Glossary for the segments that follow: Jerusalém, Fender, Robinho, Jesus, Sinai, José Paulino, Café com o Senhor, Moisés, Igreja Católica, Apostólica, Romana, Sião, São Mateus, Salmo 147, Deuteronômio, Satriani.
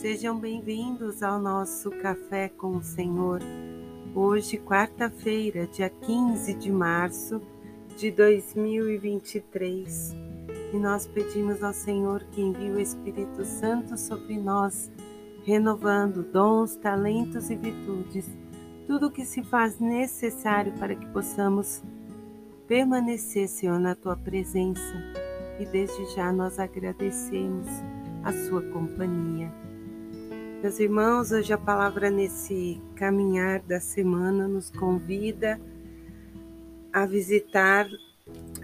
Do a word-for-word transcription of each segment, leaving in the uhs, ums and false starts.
Sejam bem-vindos ao nosso Café com o Senhor. Hoje, quarta-feira, dia quinze de março de dois mil e vinte e três. E nós pedimos ao Senhor que envie o Espírito Santo sobre nós, renovando dons, talentos e virtudes, tudo o que se faz necessário para que possamos permanecer, Senhor, na Tua presença. E desde já nós agradecemos a Sua companhia. Meus irmãos, hoje a palavra nesse caminhar da semana nos convida a visitar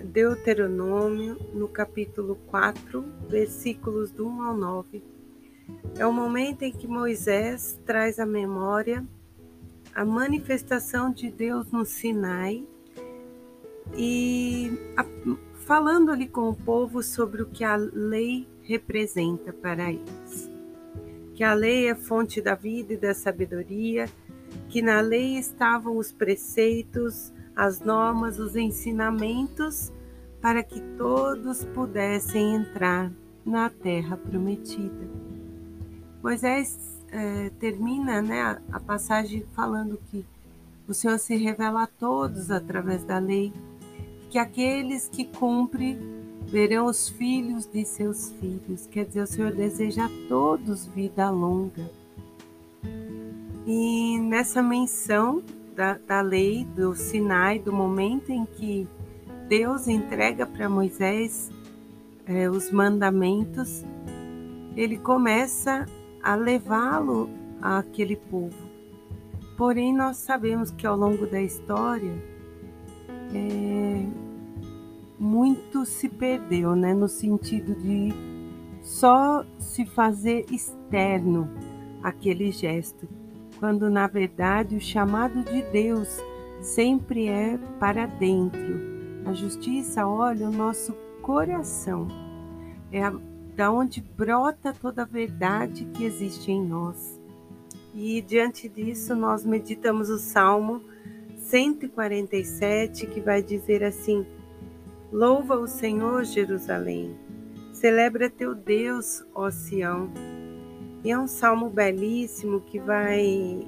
Deuteronômio no capítulo quatro, versículos do um ao nove. É o momento em que Moisés traz à memória a manifestação de Deus no Sinai e a, falando ali com o povo sobre o que a lei representa para eles. Que a lei é fonte da vida e da sabedoria, que na lei estavam os preceitos, as normas, os ensinamentos, para que todos pudessem entrar na terra prometida. Moisés eh, termina né, a passagem falando que o Senhor se revela a todos através da lei, que aqueles que cumprem verão os filhos de seus filhos. Quer dizer, o Senhor deseja a todos vida longa. E nessa menção da, da lei, do Sinai, do momento em que Deus entrega para Moisés eh, os mandamentos, ele começa a levá-lo àquele povo. Porém, nós sabemos que ao longo da história, é... muito se perdeu, né? No sentido de só se fazer externo aquele gesto, quando na verdade o chamado de Deus sempre é para dentro. A justiça olha o nosso coração, é a, da onde brota toda a verdade que existe em nós. E diante disso nós meditamos o Salmo cento e quarenta e sete, que vai dizer assim: Louva o Senhor, Jerusalém, celebra teu Deus, ó Sião. E é um salmo belíssimo que vai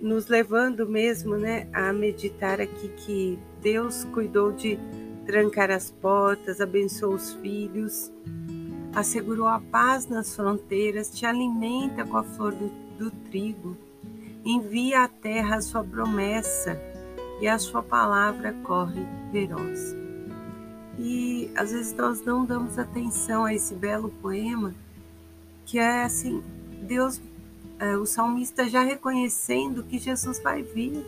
nos levando mesmo, né, a meditar aqui que Deus cuidou de trancar as portas, abençoou os filhos, assegurou a paz nas fronteiras, te alimenta com a flor do, do trigo, envia à terra a sua promessa, e a sua palavra corre feroz. E às vezes nós não damos atenção a esse belo poema, que é assim, Deus, é, o salmista já reconhecendo que Jesus vai vir,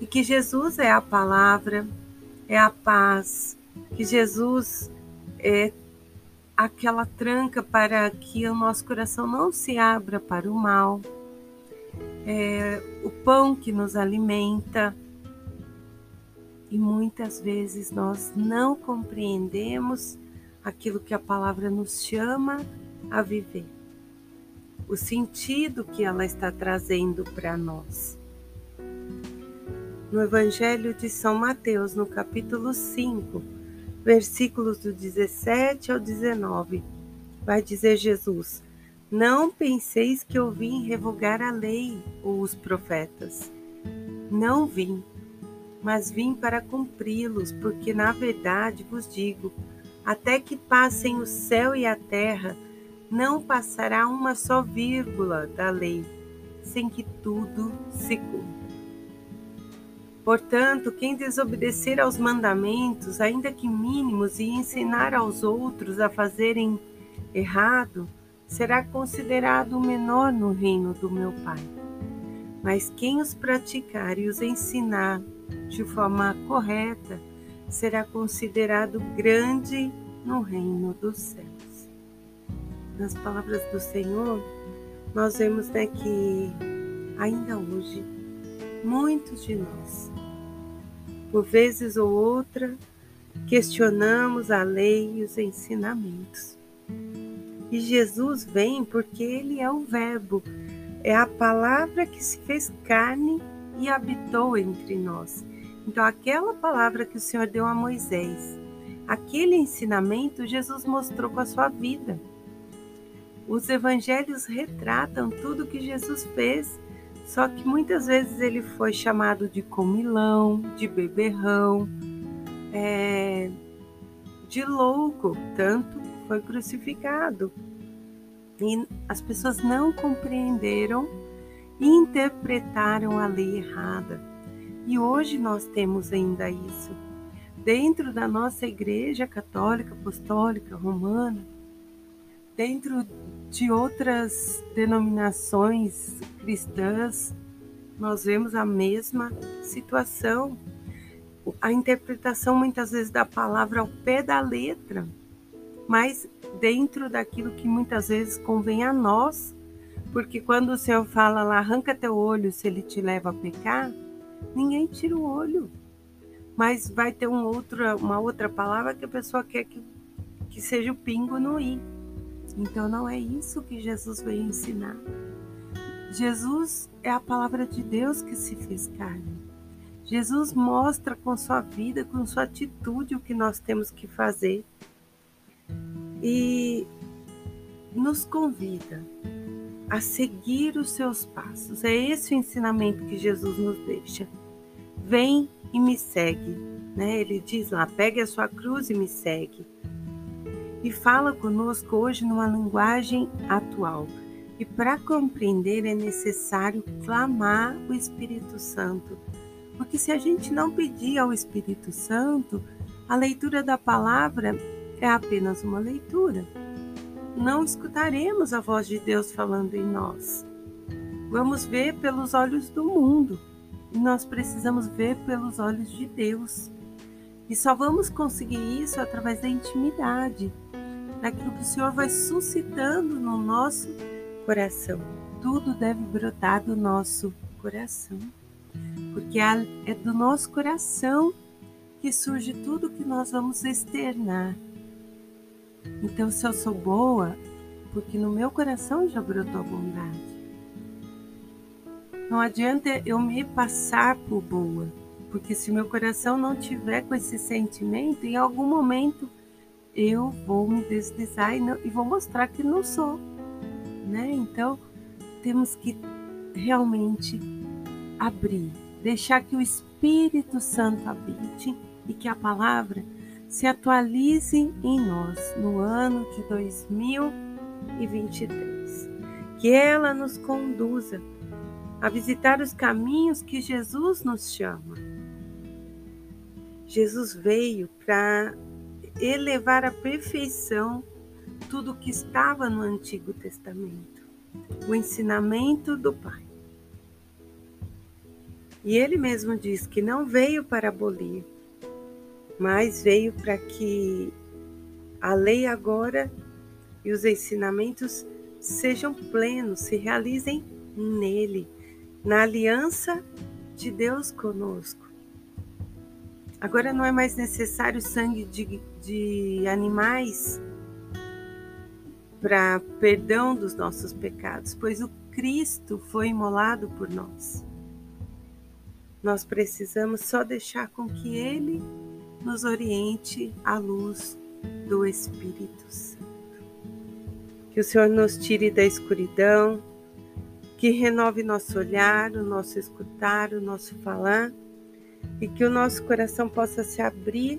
e que Jesus é a palavra, é a paz, que Jesus é aquela tranca para que o nosso coração não se abra para o mal, é o pão que nos alimenta. E muitas vezes nós não compreendemos aquilo que a palavra nos chama a viver, o sentido que ela está trazendo para nós. No Evangelho de São Mateus, no capítulo cinco, versículos do dezessete ao dezenove, vai dizer Jesus: Não penseis que eu vim revogar a lei ou os profetas. Não vim. Mas vim para cumpri-los, porque na verdade vos digo, até que passem o céu e a terra, não passará uma só vírgula da lei, sem que tudo se cumpra. Portanto, quem desobedecer aos mandamentos, ainda que mínimos, e ensinar aos outros a fazerem errado, será considerado o menor no reino do meu Pai. Mas quem os praticar e os ensinar de forma correta, será considerado grande no reino dos céus. Nas palavras do Senhor, nós vemos né, que ainda hoje, muitos de nós, por vezes ou outra, questionamos a lei e os ensinamentos. E Jesus vem porque Ele é o Verbo, é a palavra que se fez carne e habitou entre nós. Então, aquela palavra que o Senhor deu a Moisés, aquele ensinamento Jesus mostrou com a sua vida. Os evangelhos retratam tudo o que Jesus fez, só que muitas vezes ele foi chamado de comilão, de beberrão, é, de louco, tanto foi crucificado. E as pessoas não compreenderam e interpretaram a lei errada. E hoje nós temos ainda isso. Dentro da nossa Igreja Católica, Apostólica, Romana, dentro de outras denominações cristãs, nós vemos a mesma situação. A interpretação, muitas vezes, da palavra ao pé da letra, mas dentro daquilo que muitas vezes convém a nós, porque quando o Senhor fala lá, arranca teu olho se ele te leva a pecar, ninguém tira o olho. Mas vai ter um outro, uma outra palavra que a pessoa quer que, que seja o pingo no i. Então não é isso que Jesus veio ensinar. Jesus é a palavra de Deus que se fez carne. Jesus mostra com sua vida, com sua atitude, o que nós temos que fazer. E nos convida a seguir os seus passos. É esse o ensinamento que Jesus nos deixa. Vem e me segue, né? Ele diz lá, pegue a sua cruz e me segue. E fala conosco hoje numa linguagem atual. E para compreender é necessário clamar o Espírito Santo. Porque se a gente não pedir ao Espírito Santo, a leitura da palavra é apenas uma leitura. Não escutaremos a voz de Deus falando em nós. Vamos ver pelos olhos do mundo. E nós precisamos ver pelos olhos de Deus. E só vamos conseguir isso através da intimidade, daquilo que o Senhor vai suscitando no nosso coração. Tudo deve brotar do nosso coração, porque é do nosso coração que surge tudo que nós vamos externar. Então, se eu sou boa, porque no meu coração já brotou a bondade. Não adianta eu me passar por boa, porque se meu coração não tiver com esse sentimento, em algum momento eu vou me deslizar e, não, e vou mostrar que não sou, né? Então, temos que realmente abrir, deixar que o Espírito Santo habite e que a palavra se atualize em nós no ano de dois mil e vinte e três. Que ela nos conduza a visitar os caminhos que Jesus nos chama. Jesus veio para elevar à perfeição tudo o que estava no Antigo Testamento, o ensinamento do Pai. E ele mesmo diz que não veio para abolir, mas veio para que a lei agora e os ensinamentos sejam plenos, se realizem nele, na aliança de Deus conosco. Agora não é mais necessário sangue de, de animais para perdão dos nossos pecados, pois o Cristo foi imolado por nós. Nós precisamos só deixar com que Ele nos oriente à luz do Espírito Santo. Que o Senhor nos tire da escuridão, que renove nosso olhar, o nosso escutar, o nosso falar, e que o nosso coração possa se abrir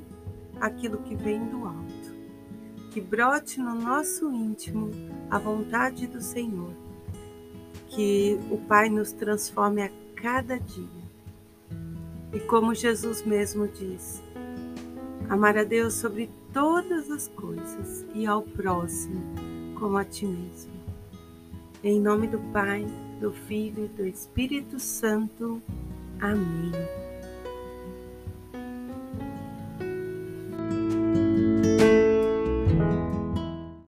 àquilo que vem do alto. Que brote no nosso íntimo a vontade do Senhor. Que o Pai nos transforme a cada dia. E como Jesus mesmo diz, amar a Deus sobre todas as coisas e ao próximo como a ti mesmo. Em nome do Pai, do Filho e do Espírito Santo. Amém.